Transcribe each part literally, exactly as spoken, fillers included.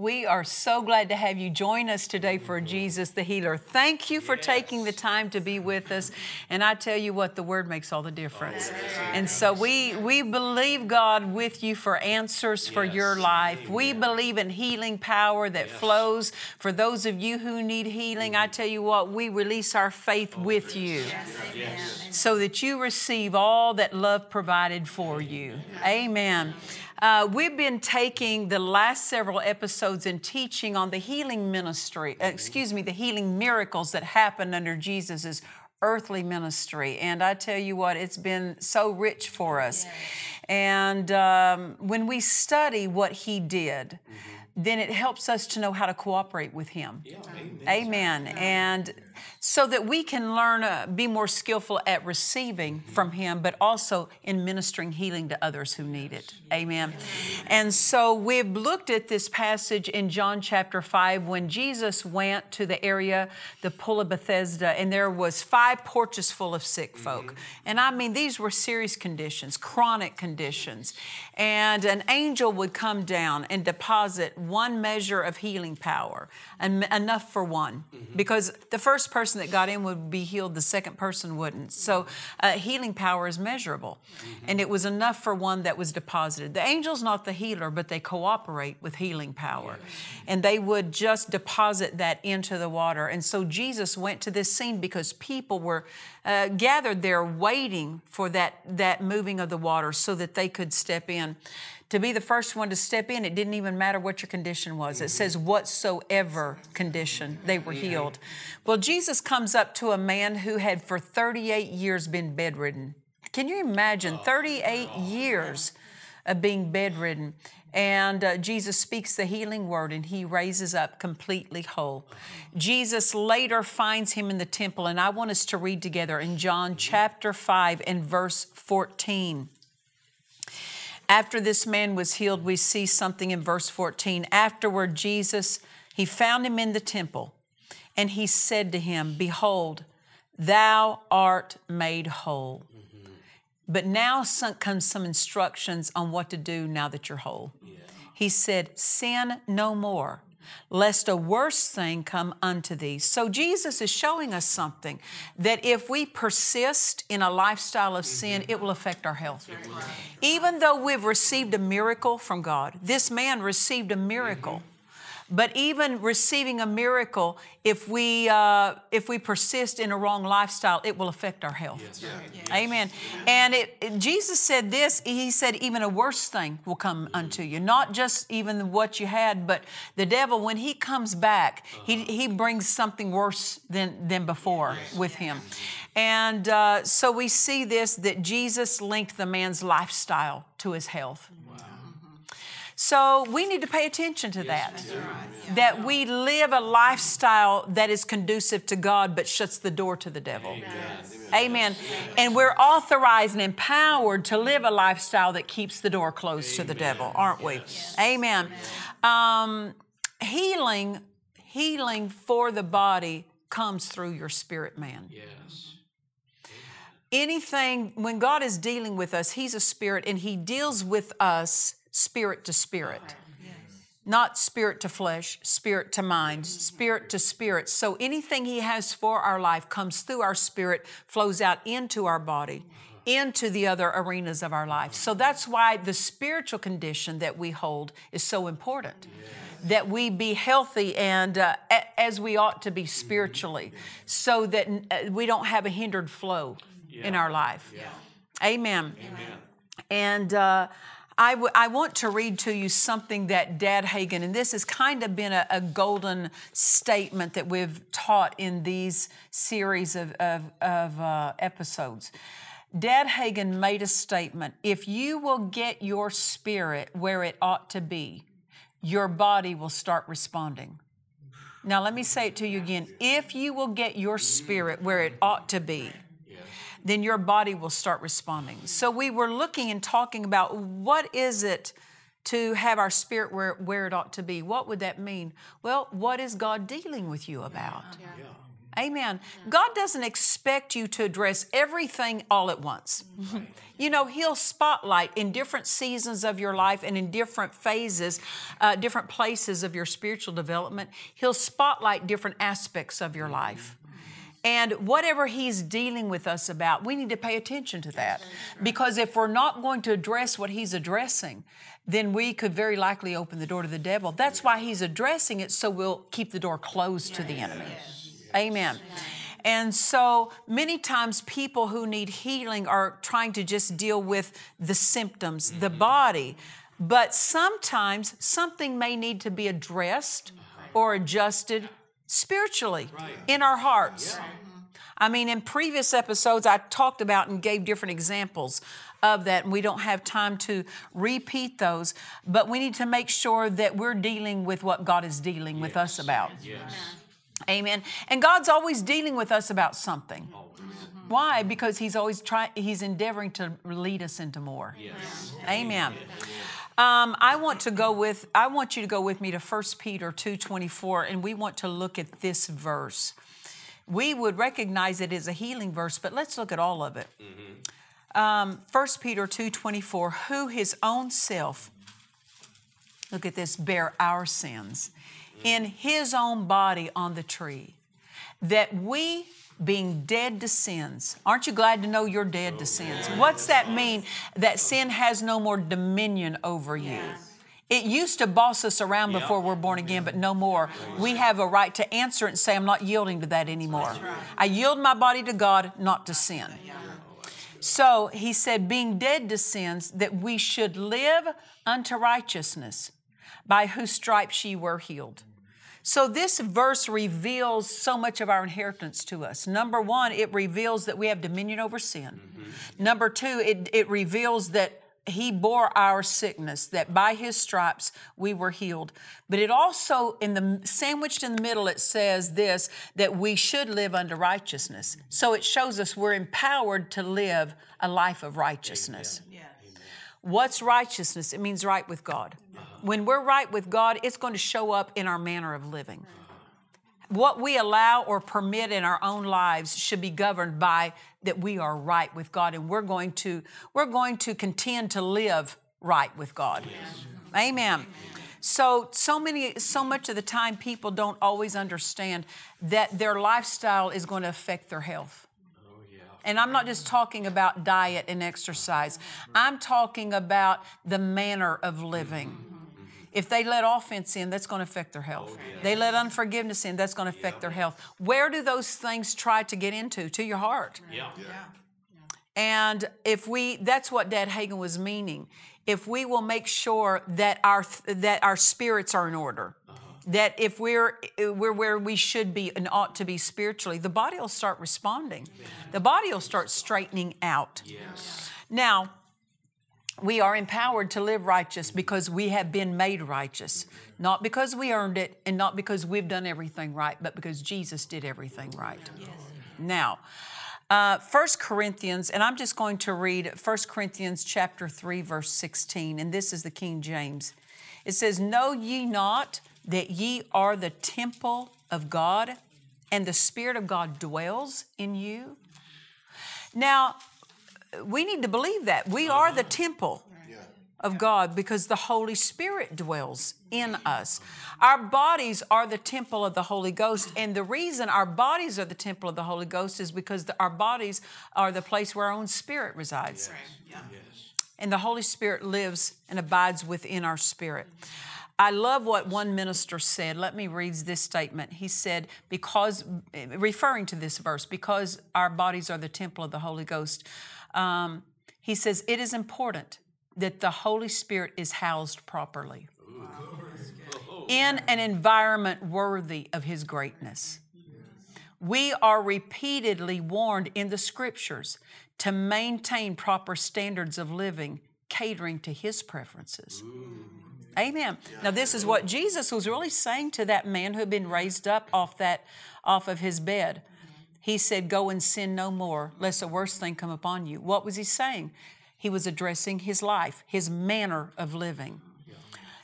We are so glad to have you join us today for Jesus the Healer. Thank you for yes. taking the time to be with us. And I tell you what, the Word makes all the difference. Right. And so we we believe, God, with you for answers for yes. your life. Amen. We believe in healing power that yes. flows. For those of you who need healing, I tell you what, we release our faith oh, with you yes. Yes. so that you receive all that love provided for you. Amen. Amen. Uh, we've been taking the last several episodes and teaching on the healing ministry, uh, excuse me, the healing miracles that happened under Jesus's earthly ministry. And I tell you what, it's been so rich for us. Yes. And um, when we study what he did, mm-hmm. then it helps us to know how to cooperate with him. Yeah, amen. Amen. And so that we can learn, uh, be more skillful at receiving from him, but also in ministering healing to others who need it. Amen. And so we've looked at this passage in John chapter five when Jesus went to the area, the pool of Bethesda, and there was five porches full of sick folk. Mm-hmm. And I mean, these were serious conditions, chronic conditions. And an angel would come down and deposit one measure of healing power, and enough for one, mm-hmm. because the first person that got in would be healed, the second person wouldn't. So uh, healing power is measurable, mm-hmm. and it was enough for one that was deposited. The angel's not the healer, but they cooperate with healing power, yes. and they would just deposit that into the water. And so Jesus went to this scene because people were uh, gathered there waiting for that, that moving of the water so that they could step in. To be the first one to step in, it didn't even matter what your condition was. It says whatsoever condition, they were healed. Well, Jesus comes up to a man who had for thirty-eight years been bedridden. Can you imagine thirty-eight years of being bedridden? And uh, Jesus speaks the healing word and he raises up completely whole. Jesus later finds him in the temple, and I want us to read together in John chapter five and verse fourteen. After this man was healed, we see something in verse fourteen. Afterward, Jesus, he found him in the temple, and he said to him, behold, thou art made whole. Mm-hmm. But now some, comes some instructions on what to do now that you're whole. Yeah. He said, sin no more, lest a worse thing come unto thee. So Jesus is showing us something, that if we persist in a lifestyle of sin, it will affect our health. Even though we've received a miracle from God, this man received a miracle. But even receiving a miracle, if we uh, if we persist in a wrong lifestyle, it will affect our health. Yes. Yes. Amen. And it, it, Jesus said this. He said, even a worse thing will come unto you. Not just even what you had, but the devil, when he comes back, uh-huh. he he brings something worse than than before yes. with him. And uh, so we see this, that Jesus linked the man's lifestyle to his health. Wow. So we need to pay attention to that, that we live a lifestyle that is conducive to God but shuts the door to the devil. Amen. Amen. And we're authorized and empowered to live a lifestyle that keeps the door closed to the devil, aren't we? Amen. Um, healing, healing for the body comes through your spirit man. Yes. Anything, when God is dealing with us, he's a spirit and he deals with us spirit to spirit, yes. not spirit to flesh, spirit to mind, spirit to spirit. So anything he has for our life comes through our spirit, flows out into our body, into the other arenas of our life. So that's why the spiritual condition that we hold is so important. Yes. That we be healthy and uh, a- as we ought to be spiritually, so that uh, we don't have a hindered flow yeah. in our life. Yeah. Amen. Amen. And uh, I, w I want to read to you something that Dad Hagen, and this has kind of been a, a golden statement that we've taught in these series of, of, of uh, episodes. Dad Hagen made a statement, if you will get your spirit where it ought to be, your body will start responding. Now, let me say it to you again. If you will get your spirit where it ought to be, then your body will start responding. So we were looking and talking about what is it to have our spirit where, where it ought to be? What would that mean? Well, what is God dealing with you about? Yeah. Yeah. Amen. God doesn't expect you to address everything all at once. Right. You know, He'll spotlight in different seasons of your life and in different phases, uh, different places of your spiritual development. He'll spotlight different aspects of your life. And whatever He's dealing with us about, we need to pay attention to that. Because if we're not going to address what He's addressing, then we could very likely open the door to the devil. That's why He's addressing it, so we'll keep the door closed to the enemy. Amen. And so many times people who need healing are trying to just deal with the symptoms, mm-hmm. the body. But sometimes something may need to be addressed or adjusted spiritually right. in our hearts. Yeah. I mean, in previous episodes, I talked about and gave different examples of that, and we don't have time to repeat those, but we need to make sure that we're dealing with what God is dealing yes. with us about. Yes. Amen. And God's always dealing with us about something. Mm-hmm. Why? Because He's always trying, He's endeavoring to lead us into more. Yes. Amen. Yes. Um, I want to go with, I want you to go with me to First Peter two twenty-four, and we want to look at this verse. We would recognize it as a healing verse, but let's look at all of it. Mm-hmm. um, First Peter two twenty-four, who His own self, look at this, bear our sins in His own body on the tree, that we, being dead to sins. Aren't you glad to know you're dead to sins? What's that mean? That sin has no more dominion over you. It used to boss us around before we're born again, but no more. We have a right to answer and say, I'm not yielding to that anymore. I yield my body to God, not to sin. So He said, being dead to sins, that we should live unto righteousness, by whose stripes ye were healed. So this verse reveals so much of our inheritance to us. Number one, it reveals that we have dominion over sin. Mm-hmm. Number two, it, it reveals that He bore our sickness, that by His stripes we were healed. But it also, in the sandwiched in the middle, it says this, that we should live under righteousness. So it shows us we're empowered to live a life of righteousness. Amen. What's righteousness? It means right with God. When we're right with God, it's going to show up in our manner of living. What we allow or permit in our own lives should be governed by that we are right with God, and we're going to, we're going to contend to live right with God. Yes. Amen. So, so many, so much of the time people don't always understand that their lifestyle is going to affect their health. And I'm not just talking about diet and exercise. I'm talking about the manner of living. If they let offense in, that's going to affect their health. Oh, yeah. They let unforgiveness in, that's going to affect yeah. their health. Where do those things try to get into? To your heart. Yeah. Yeah. And if we, that's what Dad Hagen was meaning. If we will make sure that our, that our spirits are in order, that if we're, we're where we should be and ought to be spiritually, the body will start responding. The body will start straightening out. Yes. Now, we are empowered to live righteous because we have been made righteous. Not because we earned it and not because we've done everything right, but because Jesus did everything right. Yes. Now, uh, First Corinthians, and I'm just going to read First Corinthians chapter three, verse sixteen, and this is the King James. It says, know ye not that ye are the temple of God, and the Spirit of God dwells in you? Now, we need to believe that. We are the temple of God because the Holy Spirit dwells in us. Our bodies are the temple of the Holy Ghost, and the reason our bodies are the temple of the Holy Ghost is because the, our bodies are the place where our own spirit resides. Yes. And the Holy Spirit lives and abides within our spirit. I love what one minister said. Let me read this statement. He said, because, referring to this verse, because our bodies are the temple of the Holy Ghost, um, he says, it is important that the Holy Spirit is housed properly in an environment worthy of His greatness. We are repeatedly warned in the Scriptures to maintain proper standards of living, catering to His preferences. Amen. Now, this is what Jesus was really saying to that man who had been raised up off that, off of his bed. He said, go and sin no more, lest a worse thing come upon you. What was He saying? He was addressing his life, his manner of living.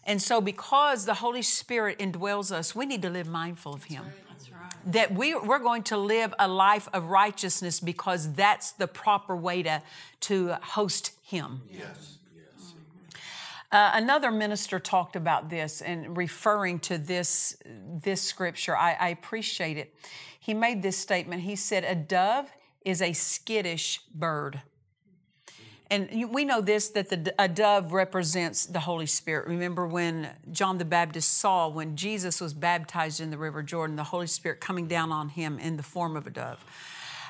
And so because the Holy Spirit indwells us, we need to live mindful of Him. That's right. That's right. That we, we're going to live a life of righteousness because that's the proper way to, to host Him. Yes. Yes. Uh, another minister talked about this and referring to this, this scripture. I, I appreciate it. He made this statement. He said, a dove is a skittish bird. And we know this, that the, a dove represents the Holy Spirit. Remember when John the Baptist saw, when Jesus was baptized in the River Jordan, the Holy Spirit coming down on him in the form of a dove.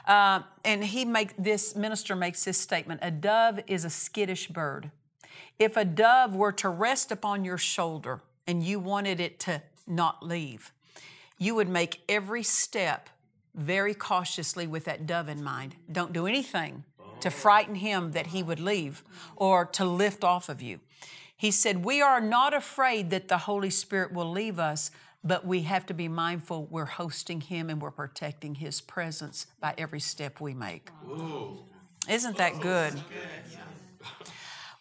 Uh, and he make this minister makes this statement, a dove is a skittish bird. If a dove were to rest upon your shoulder and you wanted it to not leave, you would make every step very cautiously with that dove in mind. Don't do anything to frighten him that he would leave or to lift off of you. He said, we are not afraid that the Holy Spirit will leave us, but we have to be mindful we're hosting Him and we're protecting His presence by every step we make. Ooh. Isn't that good?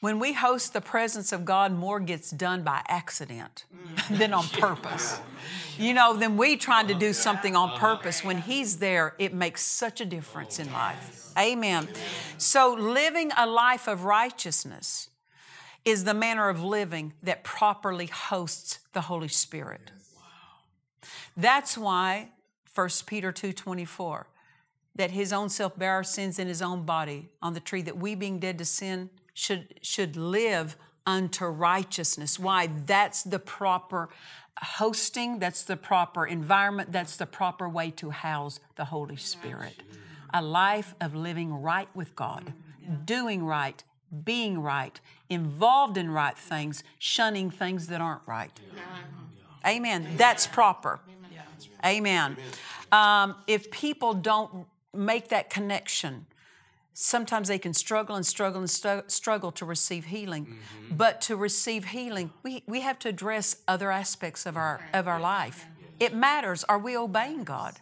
When we host the presence of God, more gets done by accident than on purpose. You know, than we trying to do something on purpose. When He's there, it makes such a difference in life. Amen. So living a life of righteousness is the manner of living that properly hosts the Holy Spirit. That's why First Peter two twenty-four, that His own self bare our sins in His own body on the tree, that we being dead to sin should should live unto righteousness. Why? That's the proper hosting. That's the proper environment. That's the proper way to house the Holy Spirit. A life of living right with God, doing right, being right, involved in right things, shunning things that aren't right. Amen. That's proper. Amen. Um, if people don't make that connection, sometimes they can struggle and struggle and stu- struggle to receive healing. Mm-hmm. But to receive healing, we, we have to address other aspects of our, of our life. It matters. Are we obeying God?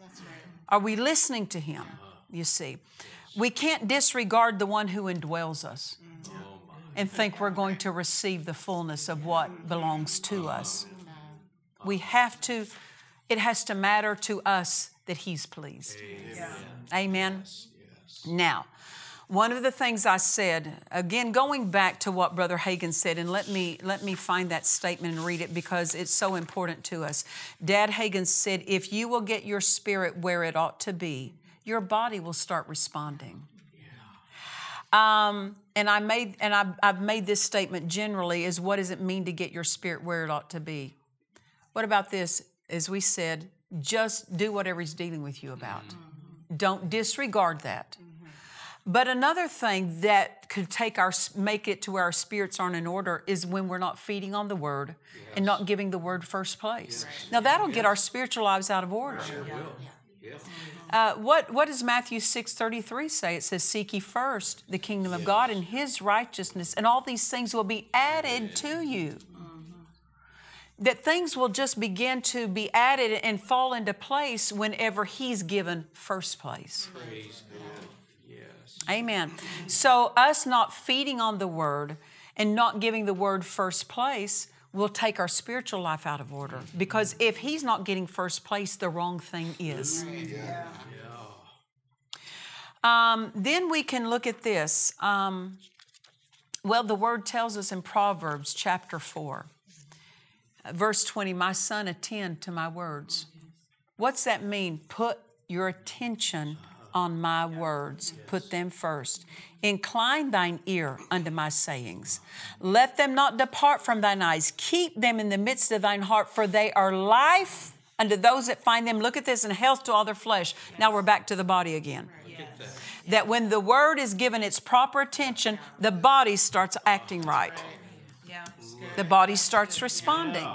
Are we listening to Him? You see, we can't disregard the one who indwells us and think we're going to receive the fullness of what belongs to us. We have to, it has to matter to us that He's pleased. Amen. Amen. Now, one of the things I said, again, going back to what Brother Hagin said, and let me let me find that statement and read it because it's so important to us. Dad Hagin said, if you will get your spirit where it ought to be, your body will start responding. Yeah. Um, and I made and I've, I've made this statement generally is what does it mean to get your spirit where it ought to be? What about this? As we said, just do whatever He's dealing with you about. Mm-hmm. Don't disregard that. But another thing that could take our, make it to where our spirits aren't in order is when we're not feeding on the Word yes. and not giving the Word first place. Yes. Now that'll yes. get our spiritual lives out of order. Sure will. Yeah. Uh, what, what does Matthew six thirty-three say? It says, seek ye first the kingdom yes. of God and His righteousness, and all these things will be added yes. to you. That things will just begin to be added and fall into place whenever He's given first place. Praise God. Amen. So us not feeding on the Word and not giving the Word first place will take our spiritual life out of order. Because if He's not getting first place, the wrong thing is. Yeah. Yeah. Um, then we can look at this. Um, well, the Word tells us in Proverbs chapter four, verse twenty, my son, attend to my words. What's that mean? Put your attention on my words. Put them first. Incline thine ear unto my sayings. Let them not depart from thine eyes. Keep them in the midst of thine heart, for they are life unto those that find them. Look at this, and health to all their flesh. Now we're back to the body again. Yes. That when the word is given its proper attention, the body starts acting right. The body starts responding.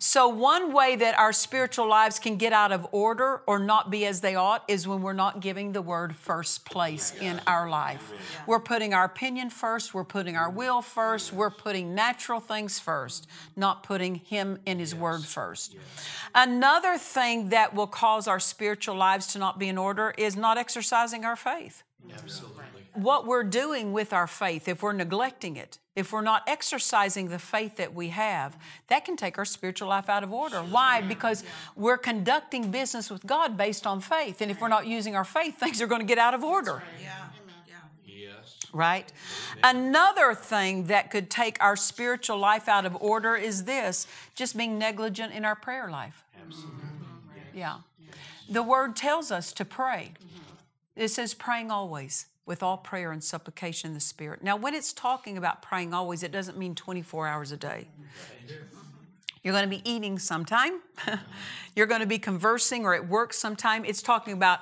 So one way that our spiritual lives can get out of order or not be as they ought is when we're not giving the word first place in our life. We're putting our opinion first. We're putting our will first. We're putting natural things first, not putting Him and His word first. Another thing that will cause our spiritual lives to not be in order is not exercising our faith. Absolutely. What we're doing with our faith, if we're neglecting it, if we're not exercising the faith that we have, that can take our spiritual life out of order. Why? Because we're conducting business with God based on faith. And if we're not using our faith, things are going to get out of order. Right? Another thing that could take our spiritual life out of order is this, just being negligent in our prayer life. Absolutely. Yeah. The Word tells us to pray. It says praying always with all prayer and supplication in the Spirit. Now, when it's talking about praying always, it doesn't mean twenty-four hours a day. You're going to be eating sometime. You're going to be conversing or at work sometime. It's talking about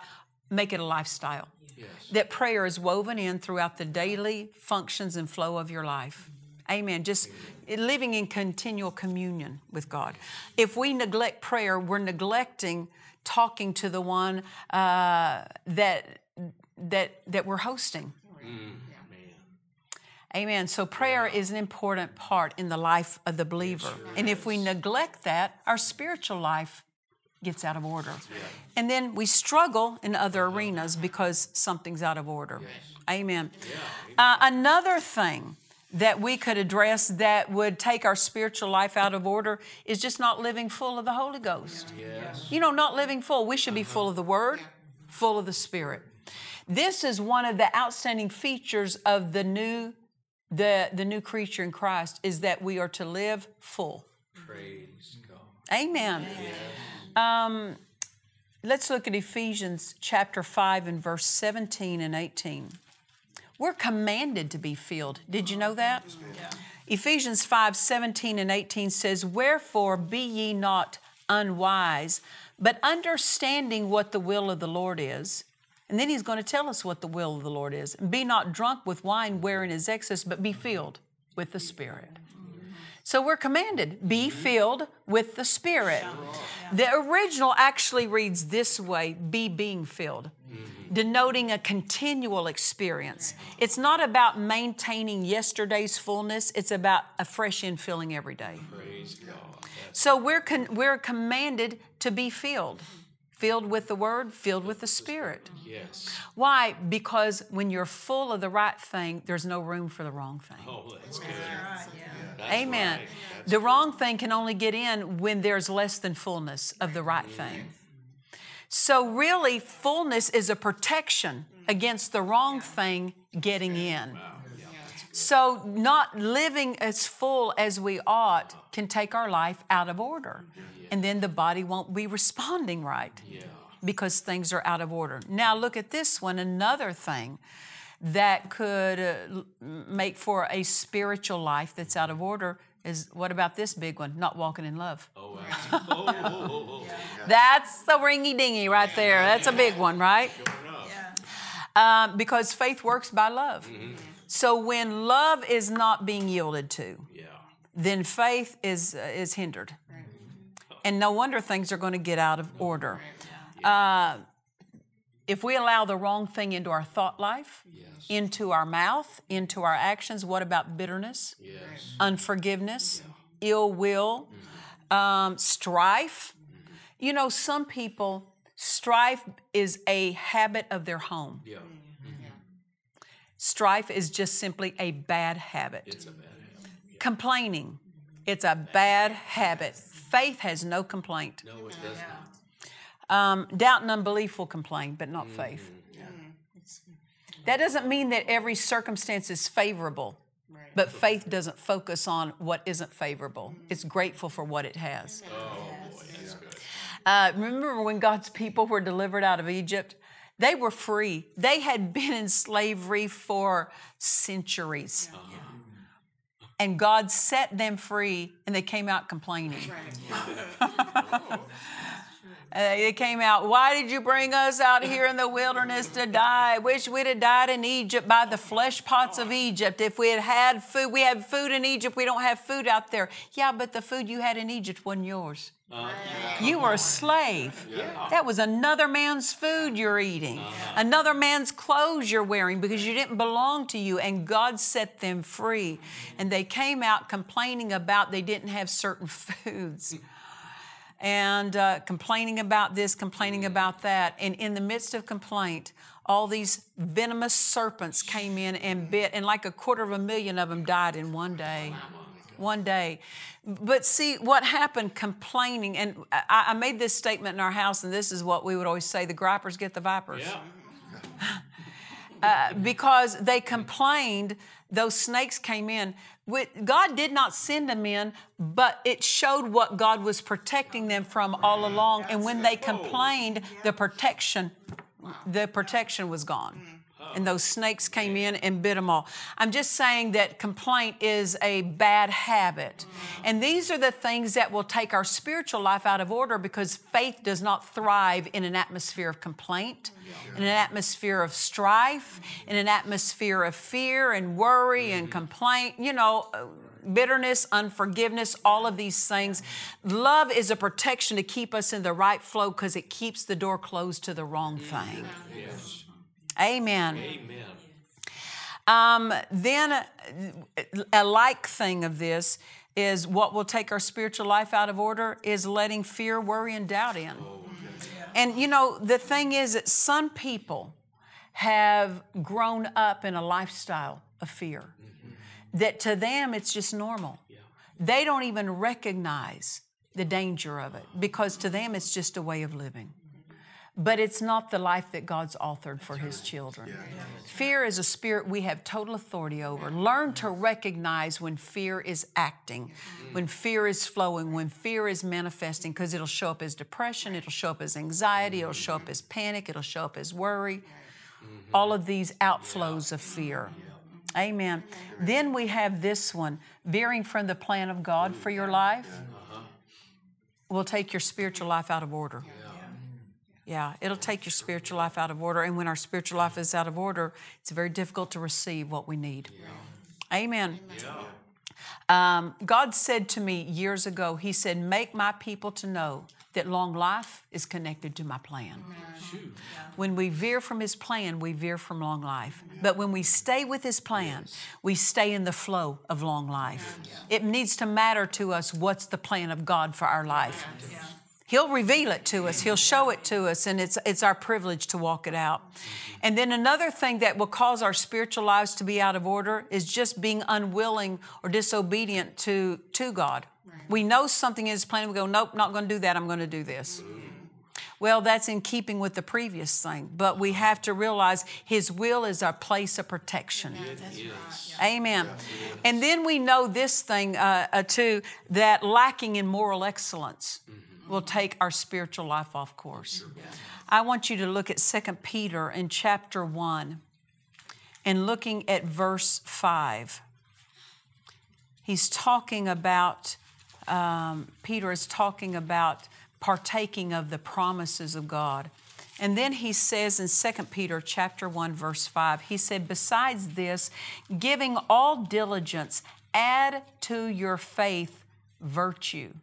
make it a lifestyle. Yes. That prayer is woven in throughout the daily functions and flow of your life. Amen. Just Amen. Living in continual communion with God. If we neglect prayer, we're neglecting talking to the one uh, that... that that we're hosting. Mm. Amen. So prayer yeah. is an important part in the life of the believer. Sure and is. If we neglect that, our spiritual life gets out of order. Yeah. And then we struggle in other arenas because something's out of order. Yes. Amen. Yeah. Amen. Uh, another thing that we could address that would take our spiritual life out of order is just not living full of the Holy Ghost. Yes. You know, not living full. We should be uh-huh. full of the Word, full of the Spirit. This is one of the outstanding features of the new, the, the new creature in Christ is that we are to live full. Praise God. Amen. Yes. Um, let's look at Ephesians chapter five and verse seventeen and eighteen. We're commanded to be filled. Did you know that? Yeah. Ephesians five, seventeen and eighteen says, wherefore be ye not unwise, but understanding what the will of the Lord is. And then he's going to tell us what the will of the Lord is. Be not drunk with wine wherein is excess, but be filled with the Spirit. So we're commanded, be filled with the Spirit. The original actually reads this way, be being filled, denoting a continual experience. It's not about maintaining yesterday's fullness. It's about a fresh infilling every day. Praise God. So we're, con- we're commanded to be filled. Filled with the Word, filled with the Spirit. Yes. Why? Because when you're full of the right thing, there's no room for the wrong thing. Oh, that's good. That's right. Yeah. That's Amen. Right. That's the wrong good. Thing can only get in when there's less than fullness of the right yeah. thing. So really, fullness is a protection against the wrong yeah. thing getting in. Wow. Yeah. So not living as full as we ought can take our life out of order. And then the body won't be responding right yeah. because things are out of order. Now look at this one, another thing that could uh, make for a spiritual life that's out of order is, what about this big one? Not walking in love. Oh, oh, oh, oh, oh. That's the ringy-dingy right there. That's a big one, right? Sure enough. Yeah. Um, because faith works by love. Mm-hmm. So when love is not being yielded to, yeah. then faith is, uh, is hindered. And no wonder things are going to get out of order. Uh, if we allow the wrong thing into our thought life, yes. into our mouth, into our actions, what about bitterness, yes. unforgiveness, yeah. ill will, mm-hmm. um, strife? Mm-hmm. You know, some people, strife is a habit of their home. Yeah. Mm-hmm. Strife is just simply a bad habit. It's a bad habit. Yeah. Complaining. It's a bad habit. Faith has no complaint. No, it doesn't. Um, doubt and unbelief will complain, but not mm-hmm. faith. Yeah. That doesn't mean that every circumstance is favorable, right. but faith doesn't focus on what isn't favorable. It's grateful for what it has. Oh, boy, that's good. Uh, remember when God's people were delivered out of Egypt? They were free. They had been in slavery for centuries. Yeah. Yeah. And God set them free, and they came out complaining. Right. Yeah. They came out, why did you bring us out here in the wilderness to die? Wish we'd have died in Egypt by the flesh pots of Egypt. If we had had food, we had food in Egypt, we don't have food out there. Yeah, but the food you had in Egypt wasn't yours. Uh, yeah. You were a slave. Yeah. That was another man's food you're eating, uh-huh. another man's clothes you're wearing because you didn't belong to you, and God set them free. And they came out complaining about they didn't have certain foods. And uh, complaining about this, complaining about that. And in the midst of complaint, all these venomous serpents came in and bit, and like a quarter of a million of them died in one day. One day. But see, what happened complaining, and I, I made this statement in our house, and this is what we would always say, the gripers get the vipers. Yeah. Uh, because they complained, those snakes came in. God did not send them in, but it showed what God was protecting them from all along. And when they complained, the protection, the protection was gone. And those snakes came in and bit them all. I'm just saying that complaint is a bad habit. And these are the things that will take our spiritual life out of order, because faith does not thrive in an atmosphere of complaint, in an atmosphere of strife, in an atmosphere of fear and worry and complaint, you know, bitterness, unforgiveness, all of these things. Love is a protection to keep us in the right flow, because it keeps the door closed to the wrong thing. Yes. Amen. Amen. Um, then a like thing of this is what will take our spiritual life out of order is letting fear, worry, and doubt in. Oh, yes. And you know, the thing is that some people have grown up in a lifestyle of fear, mm-hmm. that to them it's just normal. Yeah. They don't even recognize the danger of it, because to them it's just a way of living. But it's not the life that God's authored for His children. Fear is a spirit we have total authority over. Learn to recognize when fear is acting, when fear is flowing, when fear is manifesting, because it'll show up as depression, it'll show up as anxiety, it'll show up as panic, it'll show up as worry. All of these outflows of fear. Amen. Then we have this one, veering from the plan of God for your life will take your spiritual life out of order. Yeah, it'll take your spiritual life out of order. And when our spiritual life is out of order, it's very difficult to receive what we need. Yeah. Amen. Yeah. Um, God said to me years ago, He said, make my people to know that long life is connected to my plan. Yeah. When we veer from His plan, we veer from long life. Yeah. But when we stay with His plan, yes. we stay in the flow of long life. Yeah. It needs to matter to us what's the plan of God for our life. Yeah. He'll reveal it to us. He'll show it to us, and it's it's our privilege to walk it out. And then another thing that will cause our spiritual lives to be out of order is just being unwilling or disobedient to, to God. We know something in His plan. We go, nope, not going to do that. I'm going to do this. Well, that's in keeping with the previous thing, but we have to realize His will is our place of protection. Amen. And then we know this thing uh, uh, too, that lacking in moral excellence will take our spiritual life off course. I want you to look at Second Peter in chapter one and looking at verse five. He's talking about, um, Peter is talking about partaking of the promises of God. And then he says in Second Peter chapter one, verse five, he said, besides this, giving all diligence, add to your faith virtue.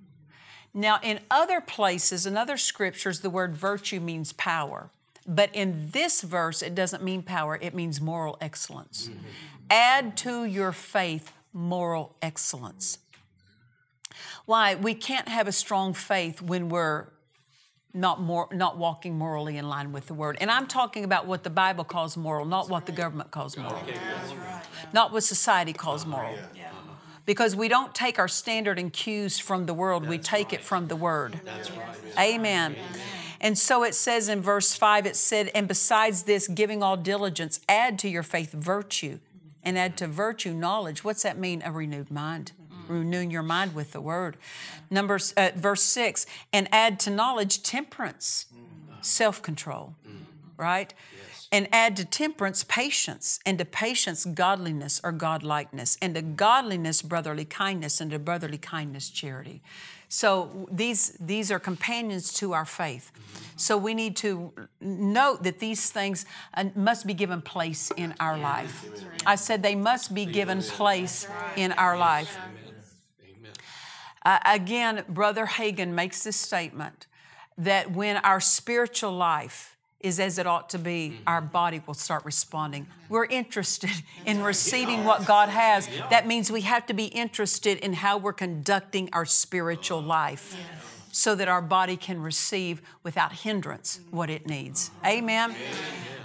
Now, in other places, in other scriptures, the word virtue means power. But in this verse, it doesn't mean power. It means moral excellence. Mm-hmm. Add to your faith moral excellence. Why? We can't have a strong faith when we're not more, not walking morally in line with the Word. And I'm talking about what the Bible calls moral, not what the government calls moral. Not what society calls moral. Because we don't take our standard and cues from the world. That's we take right. it from the Word. That's right. Amen. Amen. And so it says in verse five, it said, and besides this, giving all diligence, add to your faith virtue, and add to virtue knowledge. What's that mean? A renewed mind. Mm-hmm. Renewing your mind with the Word. Numbers, uh, verse six, and add to knowledge temperance, mm-hmm. self-control. Mm-hmm. right? Yes. And add to temperance patience, and to patience godliness or godlikeness, and to godliness brotherly kindness, and to brotherly kindness charity. So these, these are companions to our faith. Mm-hmm. So we need to note that these things must be given place in our yeah. life. Right. I said they must be given Amen. Place right. in our yes. life. Amen. Uh, again, Brother Hagin makes this statement that when our spiritual life is as it ought to be, mm-hmm. our body will start responding. We're interested in receiving what God has. That means we have to be interested in how we're conducting our spiritual life yes. so that our body can receive without hindrance what it needs. Amen. Amen.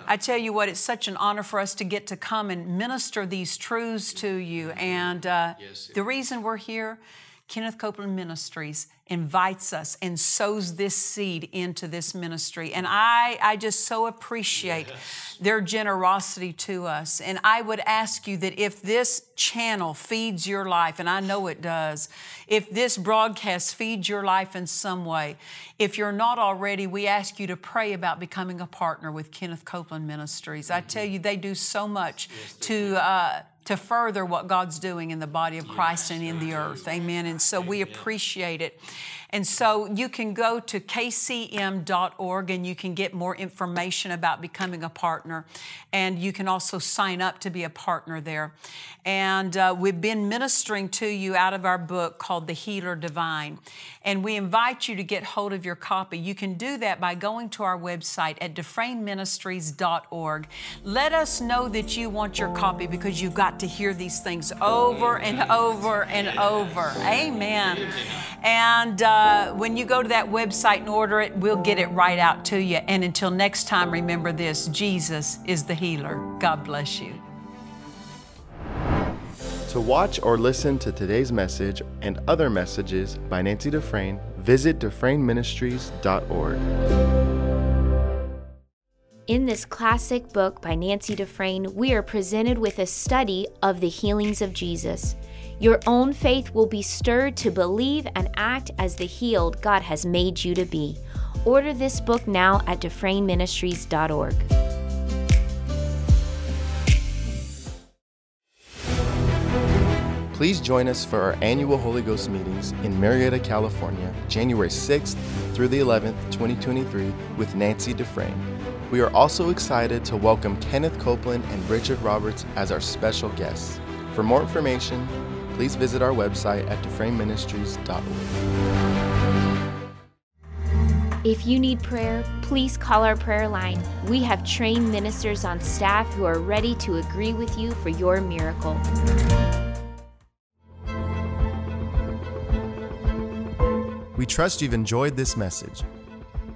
I tell you what, it's such an honor for us to get to come and minister these truths to you. And uh, yes, the reason we're here, Kenneth Copeland Ministries invites us and sows this seed into this ministry. And I, I just so appreciate yes. their generosity to us. And I would ask you that if this channel feeds your life, and I know it does, if this broadcast feeds your life in some way, if you're not already, we ask you to pray about becoming a partner with Kenneth Copeland Ministries. Mm-hmm. I tell you, they do so much yes, to... Uh, to further what God's doing in the body of Christ yes. and in the earth. Amen. And so Amen. We appreciate it. And so you can go to K C M dot org and you can get more information about becoming a partner. And you can also sign up to be a partner there. And uh, we've been ministering to you out of our book called The Healer Divine. And we invite you to get hold of your copy. You can do that by going to our website at Dufresne Ministries dot org. Let us know that you want your copy because you've got to hear these things over and over and over. Amen. And uh, Uh, when you go to that website and order it, we'll get it right out to you. And until next time, remember this, Jesus is the healer. God bless you. To watch or listen to today's message and other messages by Nancy Dufresne, visit Dufresne Ministries dot org. In this classic book by Nancy Dufresne, we are presented with a study of the healings of Jesus. Your own faith will be stirred to believe and act as the healed God has made you to be. Order this book now at Dufresne Ministries dot org. Please join us for our annual Holy Ghost meetings in Marietta, California, January sixth through the eleventh, twenty twenty-three, with Nancy Dufresne. We are also excited to welcome Kenneth Copeland and Richard Roberts as our special guests. For more information, please visit our website at Dufresne Ministries dot org. If you need prayer, please call our prayer line. We have trained ministers on staff who are ready to agree with you for your miracle. We trust you've enjoyed this message.